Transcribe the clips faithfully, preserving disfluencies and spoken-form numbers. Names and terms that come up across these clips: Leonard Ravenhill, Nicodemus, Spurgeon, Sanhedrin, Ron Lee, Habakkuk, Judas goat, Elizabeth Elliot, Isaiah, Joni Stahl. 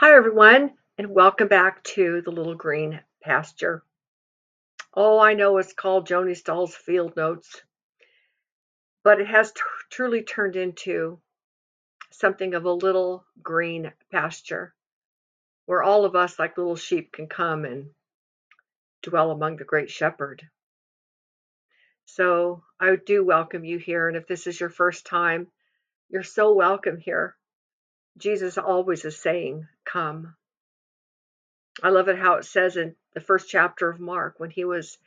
Hi, everyone, and welcome back to the Little Green Pasture. Oh, I know it's called Joni Stahl's Field Notes, but it has t- truly turned into something of a little green pasture where all of us, like little sheep, can come and dwell among the Great Shepherd. So I do welcome you here, and if this is your first time, you're so welcome here. Jesus always is saying, come. I love it how it says in the first chapter of Mark, when he was,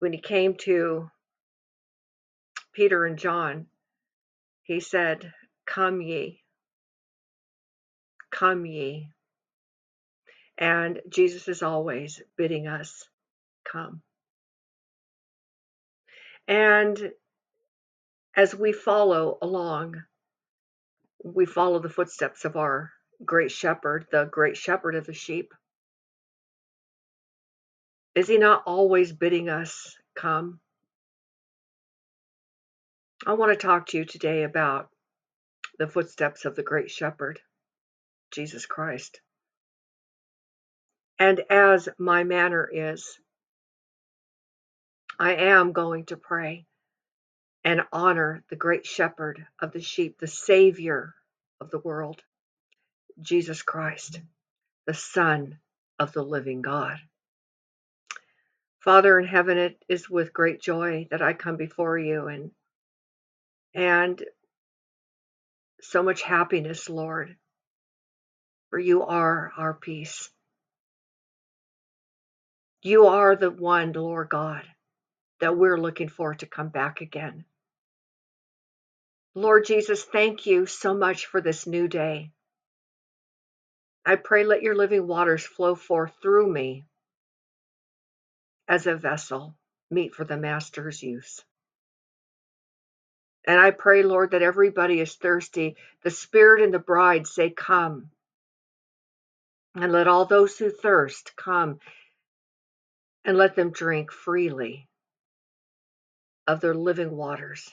when he came to Peter and John, he said, come ye, come ye. And Jesus is always bidding us come. And as we follow along, we follow the footsteps of our great shepherd, the great shepherd of the sheep. Is he not always bidding us come? I want to talk to you today about the footsteps of the great shepherd, Jesus Christ. And as my manner is, I am going to pray and honor the great shepherd of the sheep, the Savior of the world, Jesus Christ, the Son of the living God. Father in heaven, it is with great joy that I come before you, and, and so much happiness, Lord, for you are our peace. You are the one, Lord God, that we're looking for to come back again. Lord Jesus, thank you so much for this new day. I pray let your living waters flow forth through me as a vessel, meet for the master's use. And I pray, Lord, that everybody is thirsty. The Spirit and the bride say, come. And let all those who thirst come, and let them drink freely of their living waters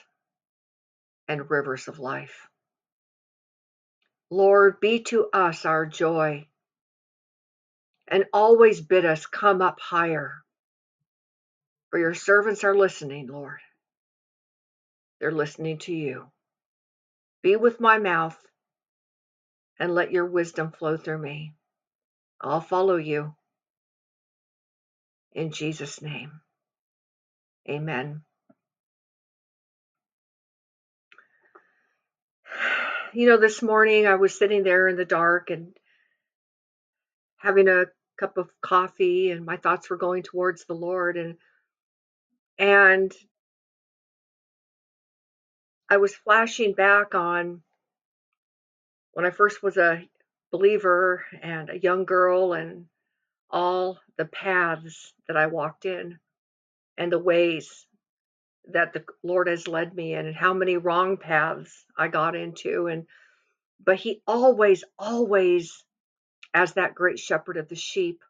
and rivers of life. Lord, be to us our joy, and always bid us come up higher. For your servants are listening, Lord. They're listening to you. Be with my mouth, and let your wisdom flow through me. I'll follow you. In Jesus' name, amen. You know, this morning I was sitting there in the dark and having a cup of coffee, and my thoughts were going towards the Lord, and and I was flashing back on when I first was a believer and a young girl, and all the paths that I walked in and the ways that the Lord has led me in, and how many wrong paths I got into. And but he always, always, as that great shepherd of the sheep,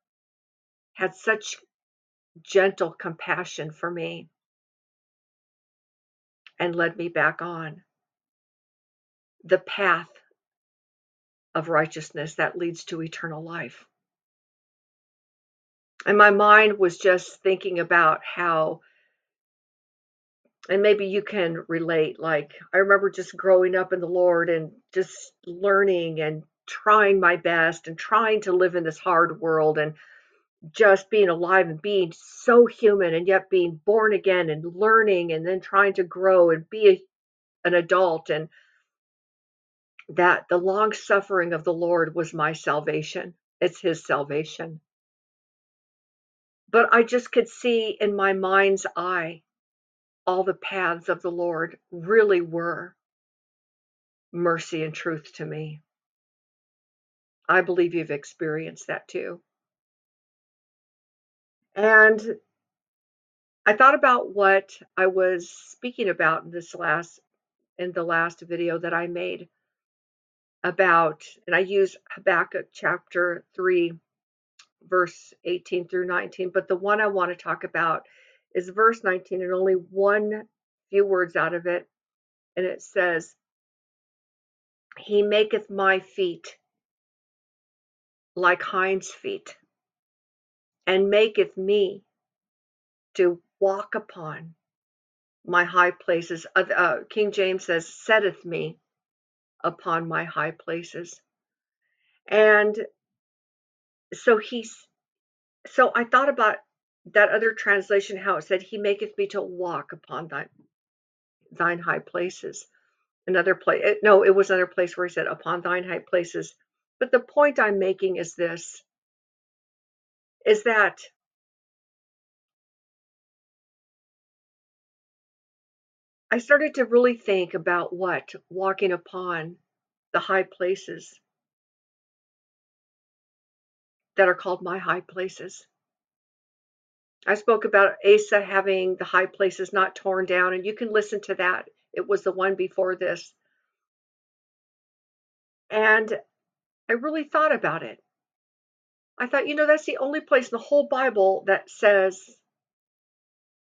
had such gentle compassion for me and led me back on the path of righteousness that leads to eternal life. And my mind was just thinking about how, and maybe you can relate, like I remember just growing up in the Lord and just learning and trying my best and trying to live in this hard world and just being alive and being so human, and yet being born again and learning, and then trying to grow and be a, an adult, and that the long suffering of the Lord was my salvation. It's his salvation. But I just could see in my mind's eye all the paths of the Lord really were mercy and truth to me. I believe you've experienced that too. And I thought about what I was speaking about in this last, in the last video that I made about, and I use Habakkuk chapter three, verse eighteen through nineteen, but the one I want to talk about is verse nineteen, and only one few words out of it. And it says, he maketh my feet like hinds' feet, and maketh me to walk upon my high places. Uh, uh, King James says, setteth me upon my high places. And so he's, so I thought about that other translation, how it said, he maketh me to walk upon thine, thine high places. Another place, no, it was another place where he said, upon thine high places. But the point I'm making is this, is that I started to really think about what walking upon the high places that are called my high places. I spoke about Asa having the high places not torn down, and you can listen to that. It was the one before this. And I really thought about it. I thought, you know, that's the only place in the whole Bible that says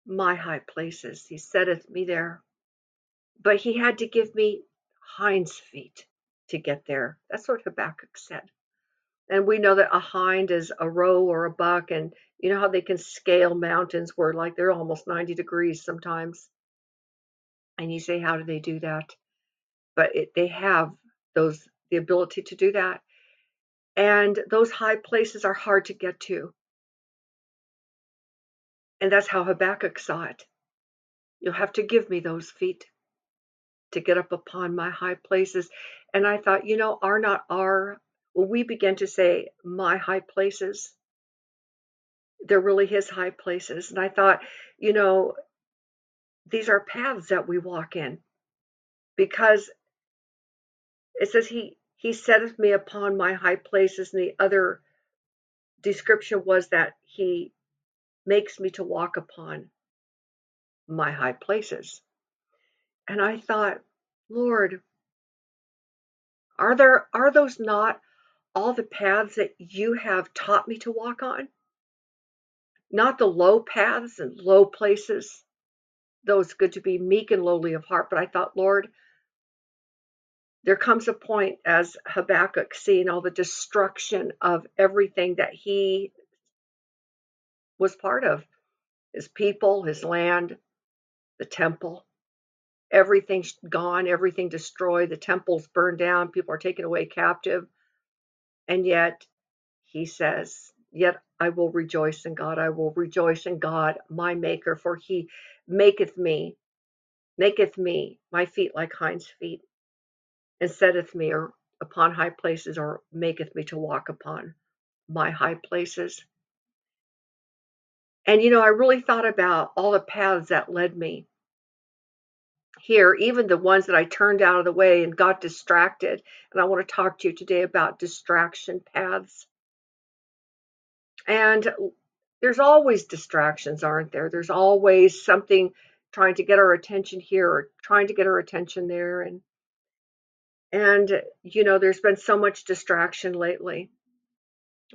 my high places. He setteth me there. But he had to give me hinds' feet to get there. That's what Habakkuk said. And we know that a hind is a roe or a buck. And you know how they can scale mountains where like they're almost ninety degrees sometimes. And you say, how do they do that? But it, they have those the ability to do that. And those high places are hard to get to. And that's how Habakkuk saw it. You'll have to give me those feet to get up upon my high places. And I thought, you know, are not our, when we begin to say my high places, they're really his high places. And I thought, you know, these are paths that we walk in, because it says he he setteth me upon my high places, and the other description was that he makes me to walk upon my high places. And I thought, Lord, are there are those not all the paths that you have taught me to walk on? Not the low paths and low places, though it's good to be meek and lowly of heart. But I thought, Lord, there comes a point, as Habakkuk seeing all the destruction of everything that he was part of, his people, his land, the temple, everything's gone, everything destroyed, the temple's burned down, people are taken away captive. And yet he says, yet I will rejoice in God. I will rejoice in God, my maker, for he maketh me, maketh me, my feet like hinds' feet, and setteth me or upon high places, or maketh me to walk upon my high places. And, you know, I really thought about all the paths that led me here, even the ones that I turned out of the way and got distracted. And I want to talk to you today about distraction paths. And there's always distractions, aren't there? There's always something trying to get our attention here or trying to get our attention there. And, and you know, there's been so much distraction lately.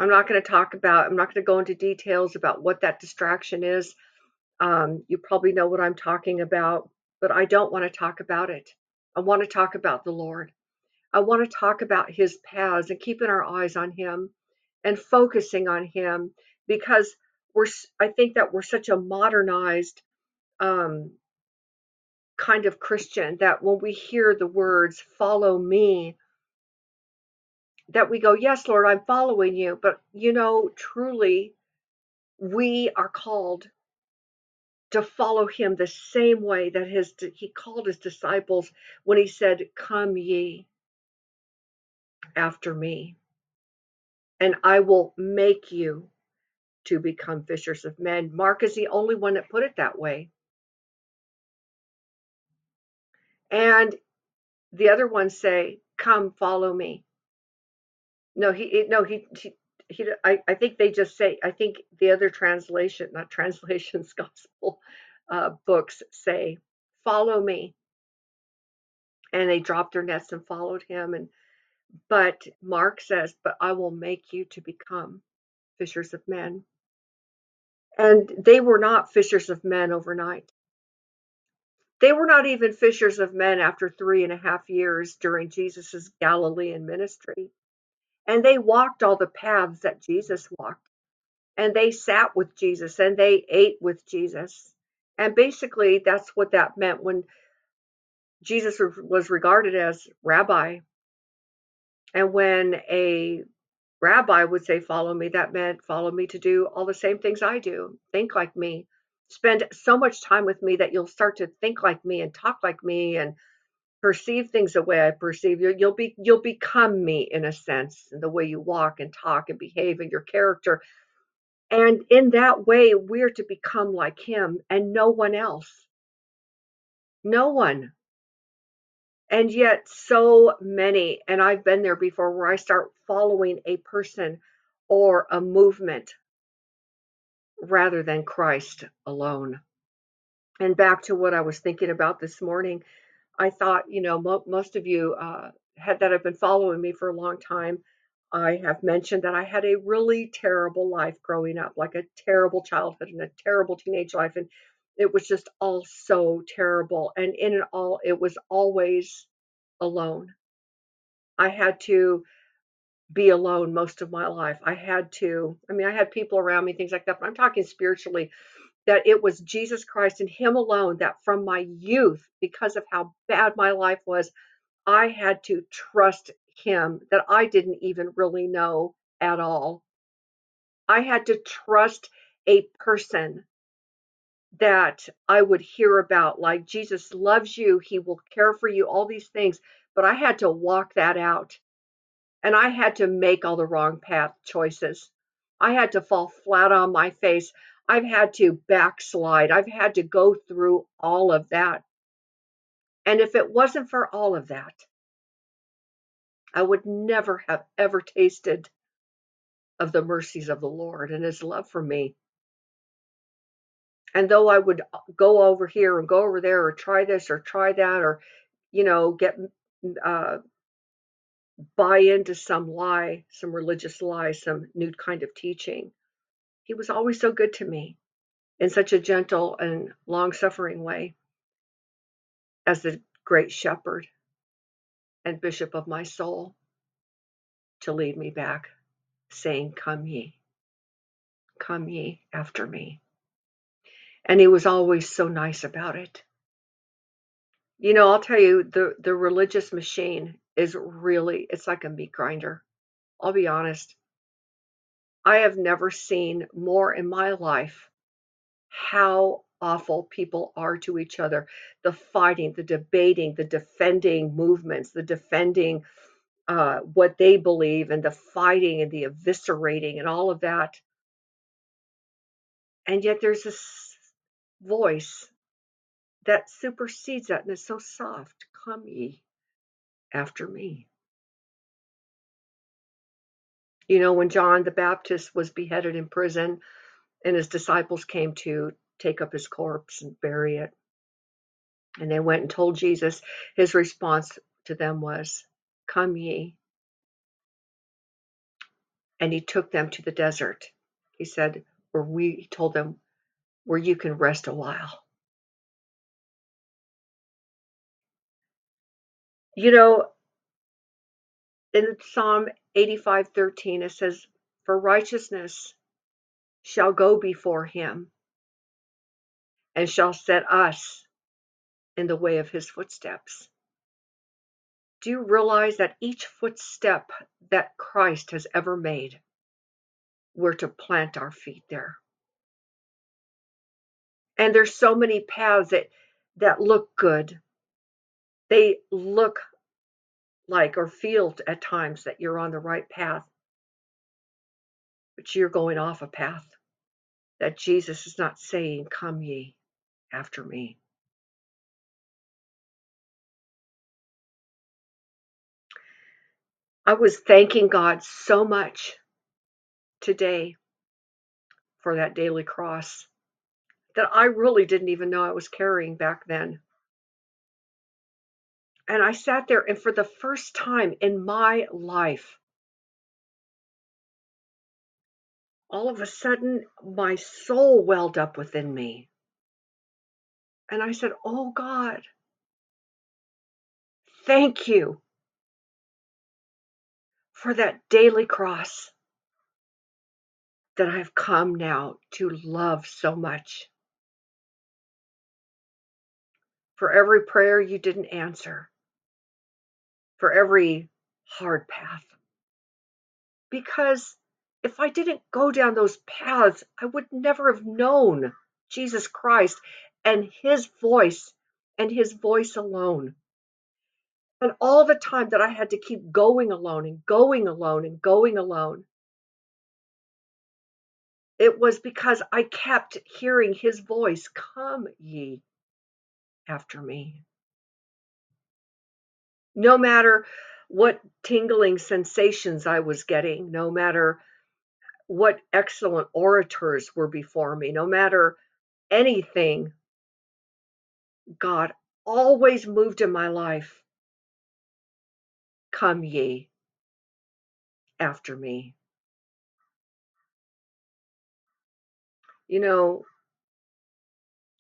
I'm not going to talk about, I'm not going to go into details about what that distraction is. Um, you probably know what I'm talking about, but I don't want to talk about it. I want to talk about the Lord. I want to talk about his paths and keeping our eyes on him and focusing on him, because we're, I think that we're such a modernized um, kind of Christian that when we hear the words, follow me, that we go, yes, Lord, I'm following you. But, you know, truly, we are called to follow him the same way that his he called his disciples when he said, come ye after me, and I will make you to become fishers of men. Mark is the only one that put it that way. And the other ones say, come, follow me. No, he, no, he, he, he I, I think they just say, I think the other translation, not translations, gospel uh, books say, follow me. And they dropped their nets and followed him. And, but Mark says, but I will make you to become fishers of men. And they were not fishers of men overnight. They were not even fishers of men after three and a half years during Jesus's Galilean ministry. And they walked all the paths that Jesus walked. And they sat with Jesus and they ate with Jesus. And basically, that's what that meant when Jesus was regarded as rabbi. And when a rabbi would say, follow me, that meant follow me to do all the same things I do. Think like me. Spend so much time with me that you'll start to think like me and talk like me and perceive things the way I perceive you. You'll be, you'll become me in a sense, in the way you walk and talk and behave and your character. And in that way, we're to become like him and no one else. No one. And yet so many, and I've been there before, where I start following a person or a movement rather than Christ alone. And back to what I was thinking about this morning, I thought, you know, mo- most of you uh, had that have been following me for a long time. I have mentioned that I had a really terrible life growing up, like a terrible childhood and a terrible teenage life. And it was just all so terrible. And in it all, it was always alone. I had to be alone most of my life. I had to, I mean, I had people around me, things like that, but I'm talking spiritually, that it was Jesus Christ and him alone, that from my youth, because of how bad my life was, I had to trust him that I didn't even really know at all. I had to trust a person that I would hear about, like Jesus loves you, he will care for you, all these things. But I had to walk that out. And I had to make all the wrong path choices. I had to fall flat on my face. I've had to backslide. I've had to go through all of that. And if it wasn't for all of that, I would never have ever tasted of the mercies of the Lord and his love for me. And though I would go over here and go over there or try this or try that or, you know, get uh, buy into some lie, some religious lie, some new kind of teaching, he was always so good to me in such a gentle and long-suffering way as the great shepherd and bishop of my soul, to lead me back, saying, come ye, come ye after me. And he was always so nice about it. You know, I'll tell you, the, the religious machine is really, it's like a meat grinder. I'll be honest. I have never seen more in my life how awful people are to each other. The fighting, the debating, the defending movements, the defending uh, what they believe, and the fighting and the eviscerating and all of that. And yet there's this voice that supersedes that and is so soft. Come ye after me. You know, when John the Baptist was beheaded in prison and his disciples came to take up his corpse and bury it, and they went and told Jesus, his response to them was, come ye. And he took them to the desert. He said, or we he told them, where you can rest a while. You know, in Psalm eighty-five thirteen, it says, for righteousness shall go before him and shall set us in the way of his footsteps. Do you realize that each footstep that Christ has ever made, we're to plant our feet there? And there's so many paths that, that look good. They look like or feel at times that you're on the right path, but you're going off a path that Jesus is not saying, come ye after me. I was thanking God so much today for that daily cross that I really didn't even know I was carrying back then. And I sat there, and for the first time in my life, all of a sudden, my soul welled up within me. And I said, oh God, thank you for that daily cross that I've come now to love so much. For every prayer you didn't answer, for every hard path. Because if I didn't go down those paths, I would never have known Jesus Christ and his voice and his voice alone. And all the time that I had to keep going alone and going alone and going alone. It was because I kept hearing his voice, "Come ye after me." No matter what tingling sensations I was getting, no matter what excellent orators were before me, no matter anything, God always moved in my life. Come ye after me. You know,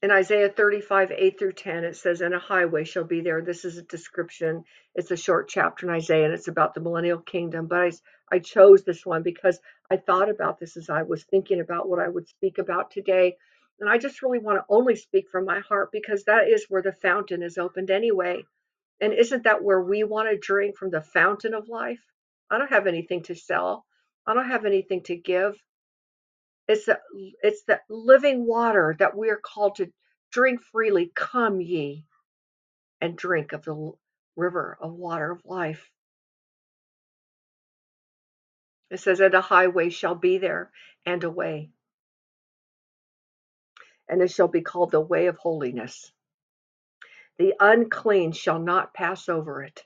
in Isaiah thirty-five, eight through ten, it says, "And a highway shall be there." This is a description. It's a short chapter in Isaiah, and it's about the millennial kingdom. But I, I chose this one because I thought about this as I was thinking about what I would speak about today. And I just really want to only speak from my heart, because that is where the fountain is opened anyway. And isn't that where we want to drink from the fountain of life? I don't have anything to sell. I don't have anything to give. It's the, it's the living water that we are called to drink freely. Come ye and drink of the river of water of life. It says, "And a highway shall be there, and a way. And it shall be called the way of holiness. The unclean shall not pass over it,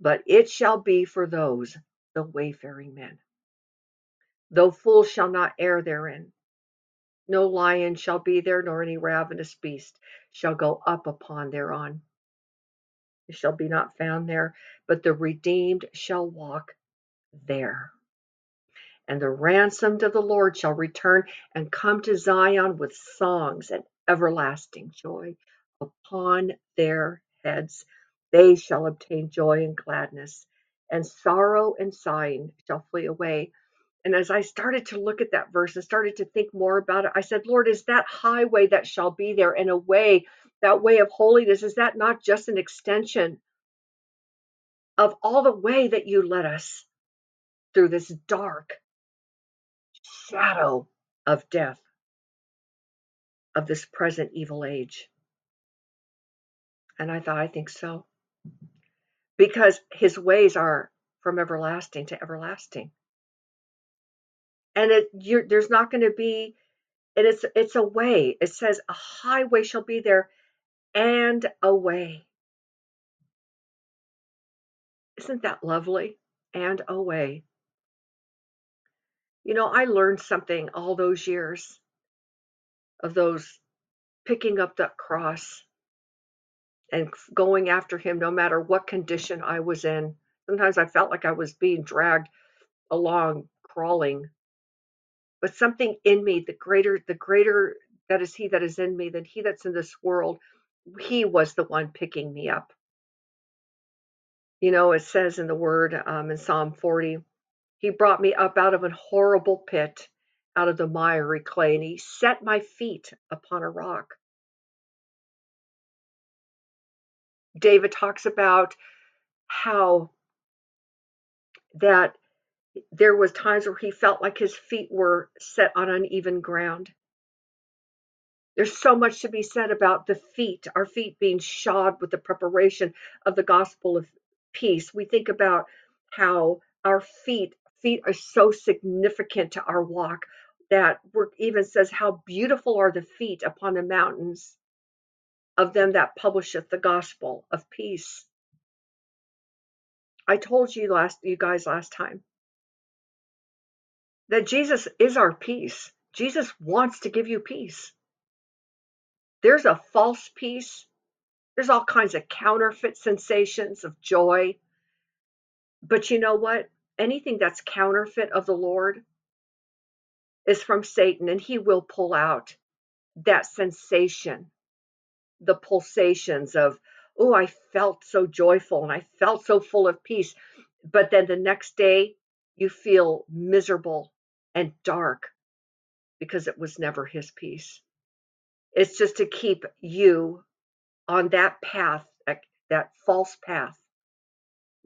but it shall be for those, the wayfaring men. Though fools shall not err therein. No lion shall be there, nor any ravenous beast shall go up upon thereon. It shall be not found there, but the redeemed shall walk there. And the ransomed of the Lord shall return and come to Zion with songs and everlasting joy. Upon their heads they shall obtain joy and gladness, and sorrow and sighing shall flee away." And as I started to look at that verse and started to think more about it, I said, Lord, is that highway that shall be there and a way, that way of holiness, is that not just an extension of all the way that you led us through this dark shadow of death of this present evil age? And I thought, I think so, because his ways are from everlasting to everlasting. And it, you're, there's not going to be, and it's, it's a way. It says a highway shall be there and a way. Isn't that lovely? And a way. You know, I learned something all those years of those picking up that cross and going after him, no matter what condition I was in. Sometimes I felt like I was being dragged along, crawling. But something in me, the greater, the greater that is he that is in me than he that's in this world, he was the one picking me up. You know, it says in the word, um, in Psalm forty, he brought me up out of an horrible pit, out of the miry clay, and he set my feet upon a rock. David talks about how that there was times where he felt like his feet were set on uneven ground. There's so much to be said about the feet, our feet being shod with the preparation of the gospel of peace. We think about how our feet, feet are so significant to our walk that it even says, how beautiful are the feet upon the mountains of them that publisheth the gospel of peace. I told you last, you guys last time, that Jesus is our peace. Jesus wants to give you peace. There's a false peace. There's all kinds of counterfeit sensations of joy. But you know what? Anything that's counterfeit of the Lord is from Satan, and he will pull out that sensation, the pulsations of, oh, I felt so joyful and I felt so full of peace. but then the next day you feel miserable and dark because it was never his peace. It's just to keep you on that path, that false path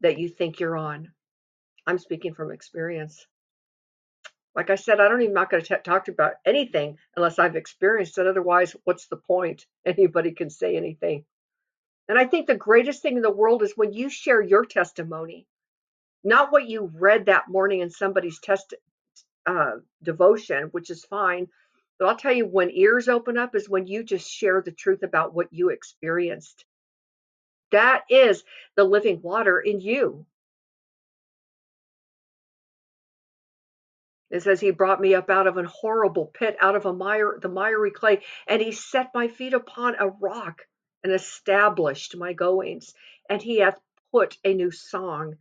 that you think you're on. I'm speaking from experience. Like I said, I don't even, I'm not going to t- talk about anything unless I've experienced it. Otherwise, what's the point? Anybody can say anything. And I think the greatest thing in the world is when you share your testimony, not what you read that morning in somebody's test uh, devotion, which is fine. But I'll tell you, when ears open up is when you just share the truth about what you experienced. That is the living water in you. It says he brought me up out of an horrible pit, out of a mire, the miry clay, and he set my feet upon a rock and established my goings. And he hath put a new song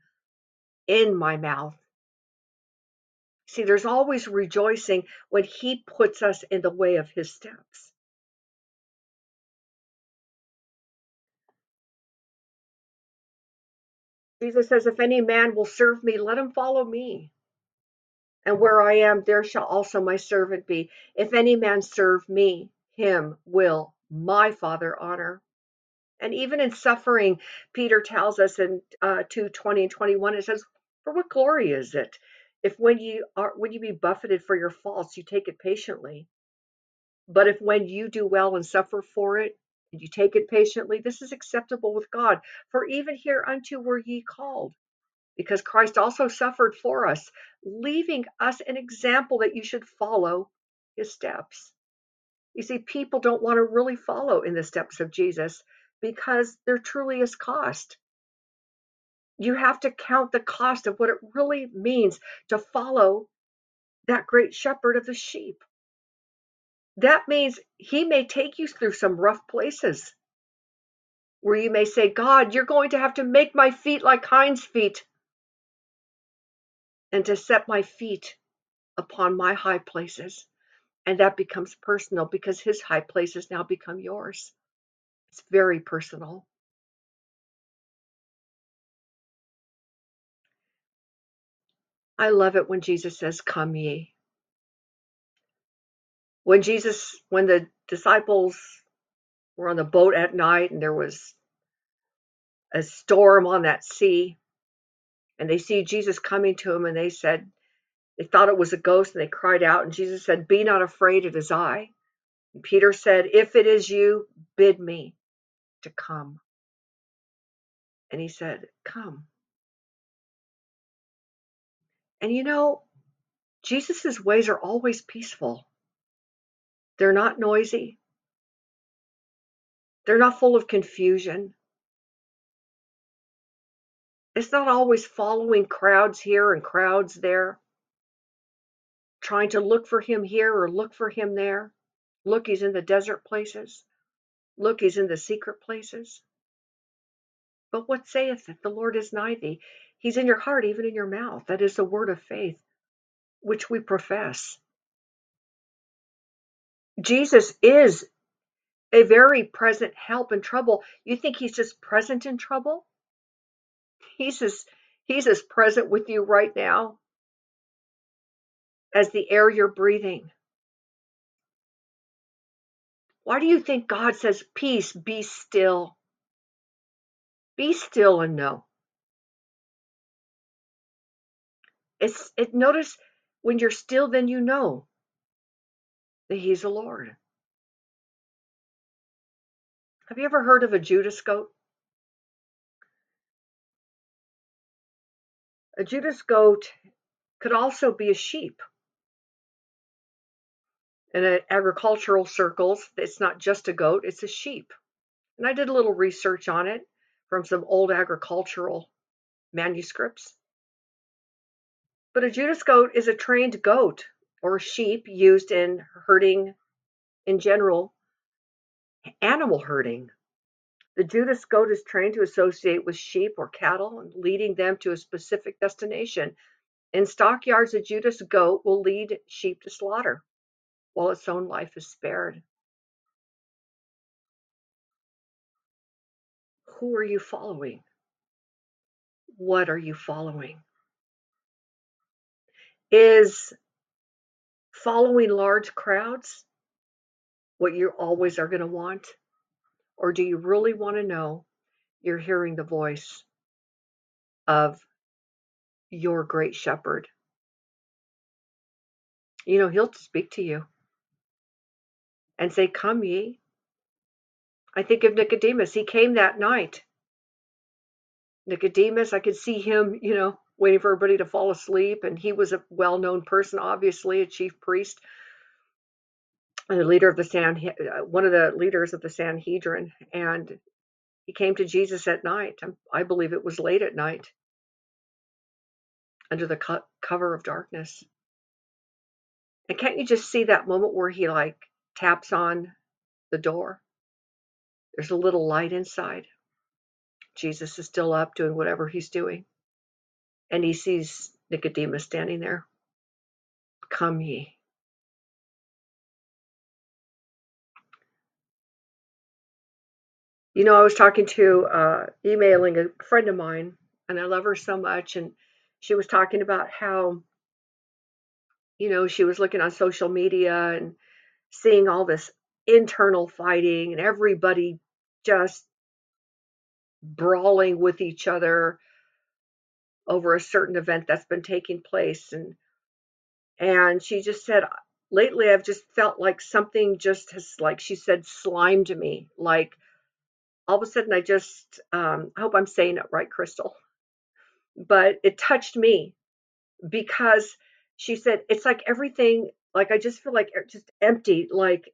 in my mouth. See, there's always rejoicing when he puts us in the way of his steps. Jesus says, if any man will serve me, let him follow me. And where I am, there shall also my servant be. If any man serve me, him will my Father honor. And even in suffering, Peter tells us in uh, two twenty and twenty-one, it says, for what glory is it if when you are when you be buffeted for your faults, you take it patiently? But if when you do well and suffer for it, and you take it patiently, this is acceptable with God. For even hereunto were ye called, because Christ also suffered for us, leaving us an example that you should follow his steps. You see, people don't want to really follow in the steps of Jesus because there truly is cost. You have to count the cost of what it really means to follow that great shepherd of the sheep. That means he may take you through some rough places where you may say, God, you're going to have to make my feet like hinds' feet, and to set my feet upon my high places. And that becomes personal because his high places now become yours. It's very personal. I love it when Jesus says, come ye. When Jesus, when the disciples were on the boat at night and there was a storm on that sea, and they see Jesus coming to him, and they said, they thought it was a ghost, and they cried out. And Jesus said, be not afraid, it is I. And Peter said, if it is you, bid me to come. And he said, come. And you know, Jesus's ways are always peaceful. They're not noisy. They're not full of confusion. It's not always following crowds here and crowds there, trying to look for him here or look for him there. Look, he's in the desert places. Look, he's in the secret places. But what saith it? The Lord is nigh thee. He's in your heart, even in your mouth. That is the word of faith, which we profess. Jesus is a very present help in trouble. You think he's just present in trouble? He's as, he's as present with you right now as the air you're breathing. Why do you think God says, peace, be still? Be still and know. It's, it, notice when you're still, then you know that he's the Lord. Have you ever heard of a Judascope? A Judas goat could also be a sheep. In agricultural circles, it's not just a goat, it's a sheep. And I did a little research on it from some old agricultural manuscripts. But a Judas goat is a trained goat or sheep used in herding, in general, animal herding. The Judas goat is trained to associate with sheep or cattle and leading them to a specific destination. In stockyards, a Judas goat will lead sheep to slaughter while its own life is spared. Who are you following? what are you following? Is following large crowds what you always are going to want? Or do you really want to know you're hearing the voice of your great shepherd? You know, he'll speak to you and say, come ye. I think of Nicodemus. He came that night. Nicodemus, I could see him, you know, waiting for everybody to fall asleep. And he was a well-known person, obviously, a chief priest, and the leader of the San, one of the leaders of the Sanhedrin. And he came to Jesus at night. I believe it was late at night, under the co- cover of darkness. And can't you just see that moment where he like taps on the door? There's a little light inside. Jesus is still up doing whatever he's doing. And he sees Nicodemus standing there. Come ye. You know, I was talking to, uh, emailing a friend of mine, and I love her so much. And she was talking about how, you know, she was looking on social media and seeing all this internal fighting and everybody just brawling with each other over a certain event that's been taking place. And and she just said, lately I've just felt like something just has, like she said, slimed me. Like all of a sudden I just, um, I hope I'm saying it right, Crystal, but it touched me because she said, it's like everything, like I just feel like just empty, like,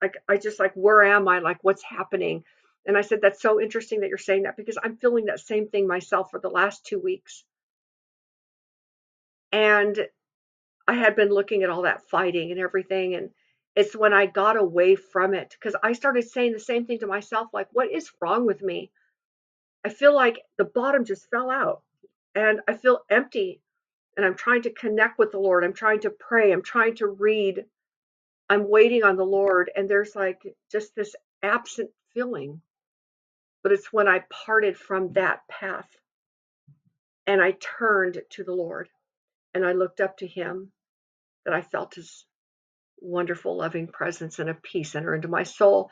like I just like, where am I? Like, what's happening? And I said, that's so interesting that you're saying that, because I'm feeling that same thing myself for the last two weeks. And I had been looking at all that fighting and everything. And it's when I got away from it, because I started saying the same thing to myself, like, what is wrong with me? I feel like the bottom just fell out and I feel empty. And I'm trying to connect with the Lord. I'm trying to pray. I'm trying to read. I'm waiting on the Lord. And there's like just this absent feeling. But it's when I parted from that path and I turned to the Lord and I looked up to him that I felt his wonderful, loving presence and a peace enter into my soul.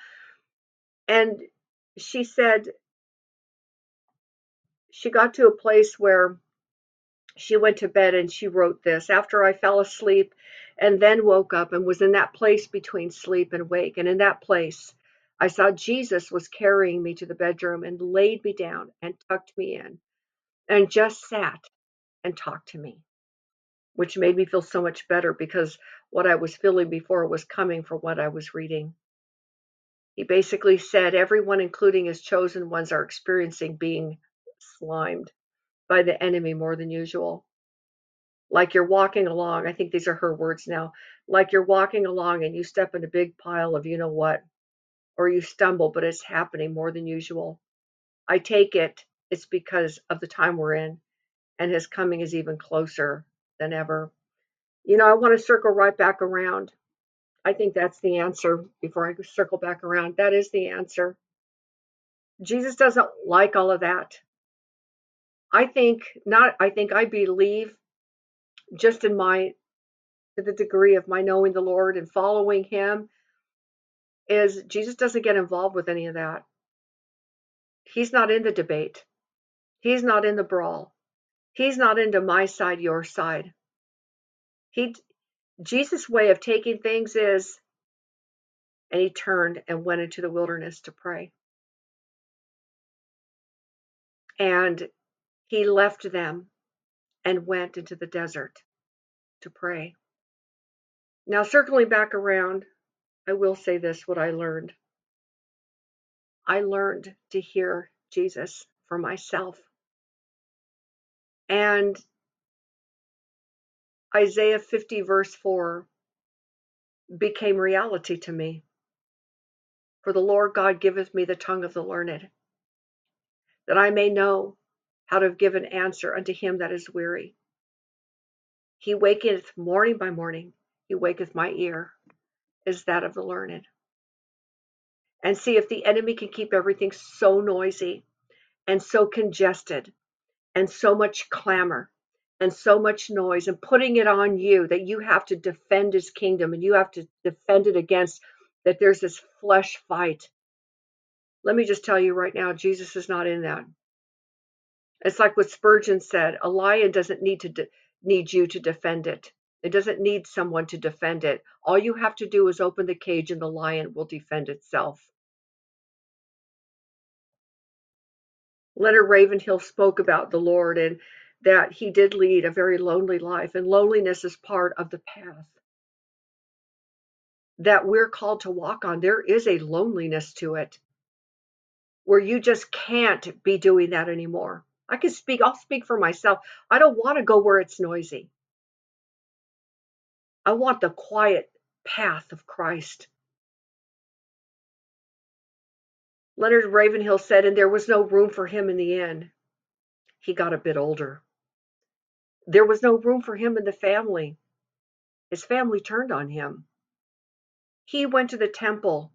And she said she got to a place where she went to bed and she wrote this: after I fell asleep and then woke up and was in that place between sleep and wake. And in that place, I saw Jesus was carrying me to the bedroom and laid me down and tucked me in and just sat and talked to me, which made me feel so much better because what I was feeling before was coming from what I was reading. He basically said, everyone, including his chosen ones, are experiencing being slimed by the enemy more than usual. Like you're walking along, I think these are her words now, like you're walking along and you step in a big pile of you know what, or you stumble, but it's happening more than usual. I take it, it's because of the time we're in, and his coming is even closer than ever. You know, I want to circle right back around. I think that's the answer before I circle back around. That is the answer. Jesus doesn't like all of that. I think not, I think I believe just in my, to the degree of my knowing the Lord and following him, is Jesus doesn't get involved with any of that. He's not in the debate. He's not in the brawl. He's not into my side, your side. He, Jesus' way of taking things is, and he turned and went into the wilderness to pray. And he left them and went into the desert to pray. Now, circling back around, I will say this, what I learned. I learned to hear Jesus for myself. And Isaiah fifty, verse four, became reality to me. For the Lord God giveth me the tongue of the learned, that I may know how to give an answer unto him that is weary. He waketh morning by morning, he waketh my ear, is that of the learned. And see, if the enemy can keep everything so noisy and so congested and so much clamor and so much noise, and putting it on you that you have to defend his kingdom and you have to defend it against, that there's this flesh fight. Let me just tell you right now, Jesus is not in that. It's like what Spurgeon said, a lion doesn't need to de- need you to defend it. It doesn't need someone to defend it. All you have to do is open the cage and the lion will defend itself. Leonard Ravenhill spoke about the Lord and that he did lead a very lonely life, and loneliness is part of the path that we're called to walk on. There is a loneliness to it where you just can't be doing that anymore. I can speak, I'll speak for myself. I don't want to go where it's noisy. I want the quiet path of Christ. Leonard Ravenhill said, and there was no room for him in the inn. He got a bit older. There was no room for him in the family. His family turned on him. He went to the temple.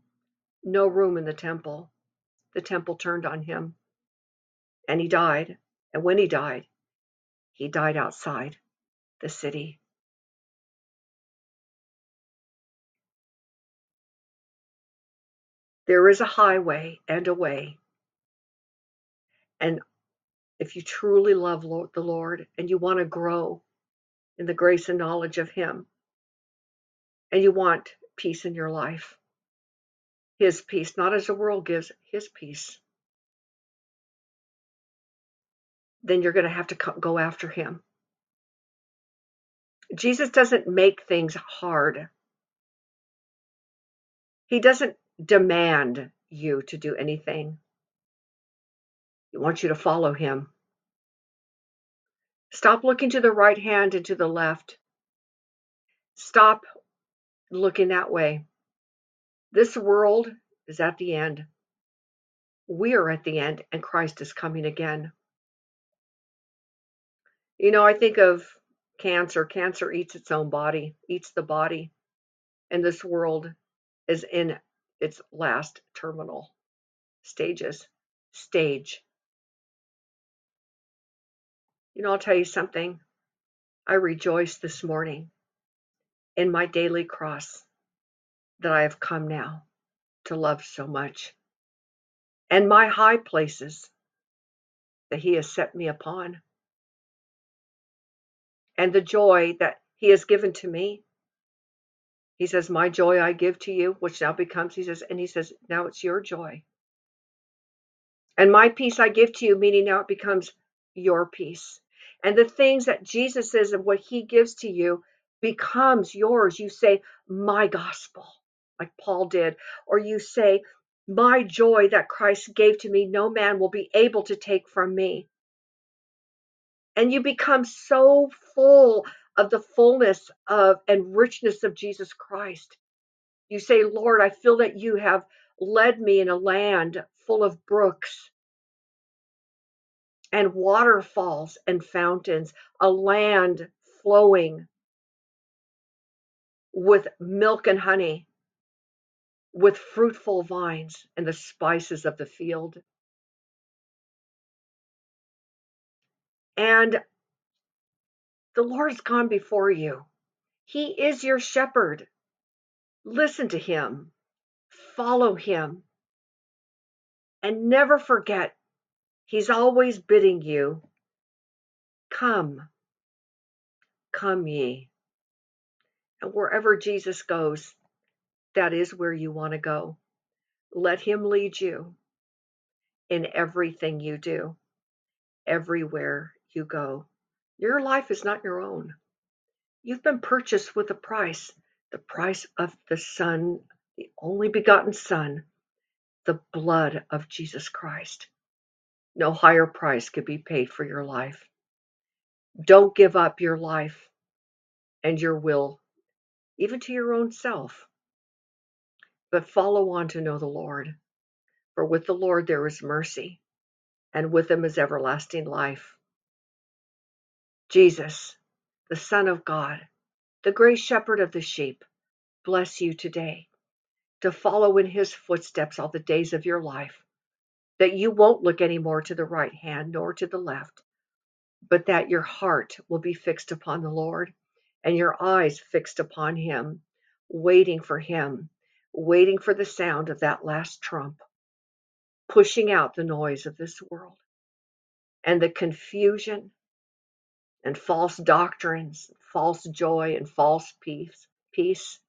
No room in the temple. The temple turned on him. And he died. And when he died, he died outside the city. There is a highway and a way. And if you truly love the Lord and you want to grow in the grace and knowledge of him, and you want peace in your life, his peace, not as the world gives, his peace, then you're going to have to go after him. Jesus doesn't make things hard. He doesn't demand you to do anything. He wants you to follow him. Stop looking to the right hand and to the left. Stop looking that way. This world is at the end. We are at the end, and Christ is coming again. You know, I think of cancer. Cancer eats its own body, eats the body, and this world is in its last terminal stages. Stage. You know, I'll tell you something. I rejoice this morning in my daily cross that I have come now to love so much, and my high places that he has set me upon, and the joy that he has given to me. He says, my joy I give to you, which now becomes, he says, and he says, now it's your joy. And my peace I give to you, meaning now it becomes your peace. And the things that Jesus says and what he gives to you becomes yours. You say, my gospel, like Paul did. Or you say, my joy that Christ gave to me, no man will be able to take from me. And you become so full of the fullness of and richness of Jesus Christ. You say, Lord, I feel that you have led me in a land full of brooks and waterfalls and fountains, a land flowing with milk and honey, with fruitful vines and the spices of the field. And the Lord's gone before you. He is your shepherd. Listen to him. Follow him, and never forget, he's always bidding you, come, come ye. And wherever Jesus goes, that is where you want to go. Let him lead you in everything you do, everywhere you go. Your life is not your own. You've been purchased with a price, the price of the Son, the only begotten Son, the blood of Jesus Christ. No higher price could be paid for your life. Don't give up your life and your will, even to your own self, but follow on to know the Lord. For with the Lord there is mercy, and with him is everlasting life. Jesus, the Son of God, the great shepherd of the sheep, bless you today to follow in his footsteps all the days of your life, that you won't look anymore to the right hand nor to the left, but that your heart will be fixed upon the Lord and your eyes fixed upon him, waiting for him, waiting for the sound of that last trump, pushing out the noise of this world and the confusion and false doctrines, false joy and false peace. Peace.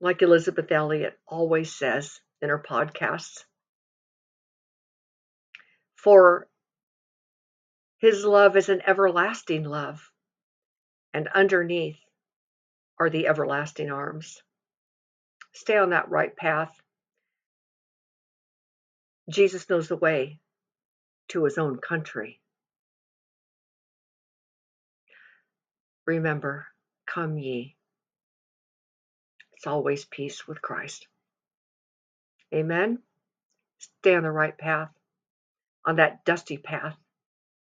Like Elizabeth Elliot always says in her podcasts, for his love is an everlasting love, and underneath are the everlasting arms. Stay on that right path. Jesus knows the way to his own country. Remember, come ye. It's always peace with Christ. Amen. Stay on the right path, on that dusty path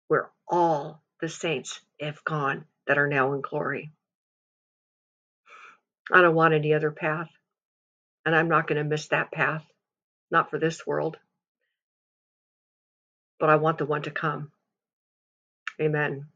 where all the saints have gone that are now in glory. I don't want any other path, and I'm not going to miss that path, not for this world, but I want the one to come. Amen.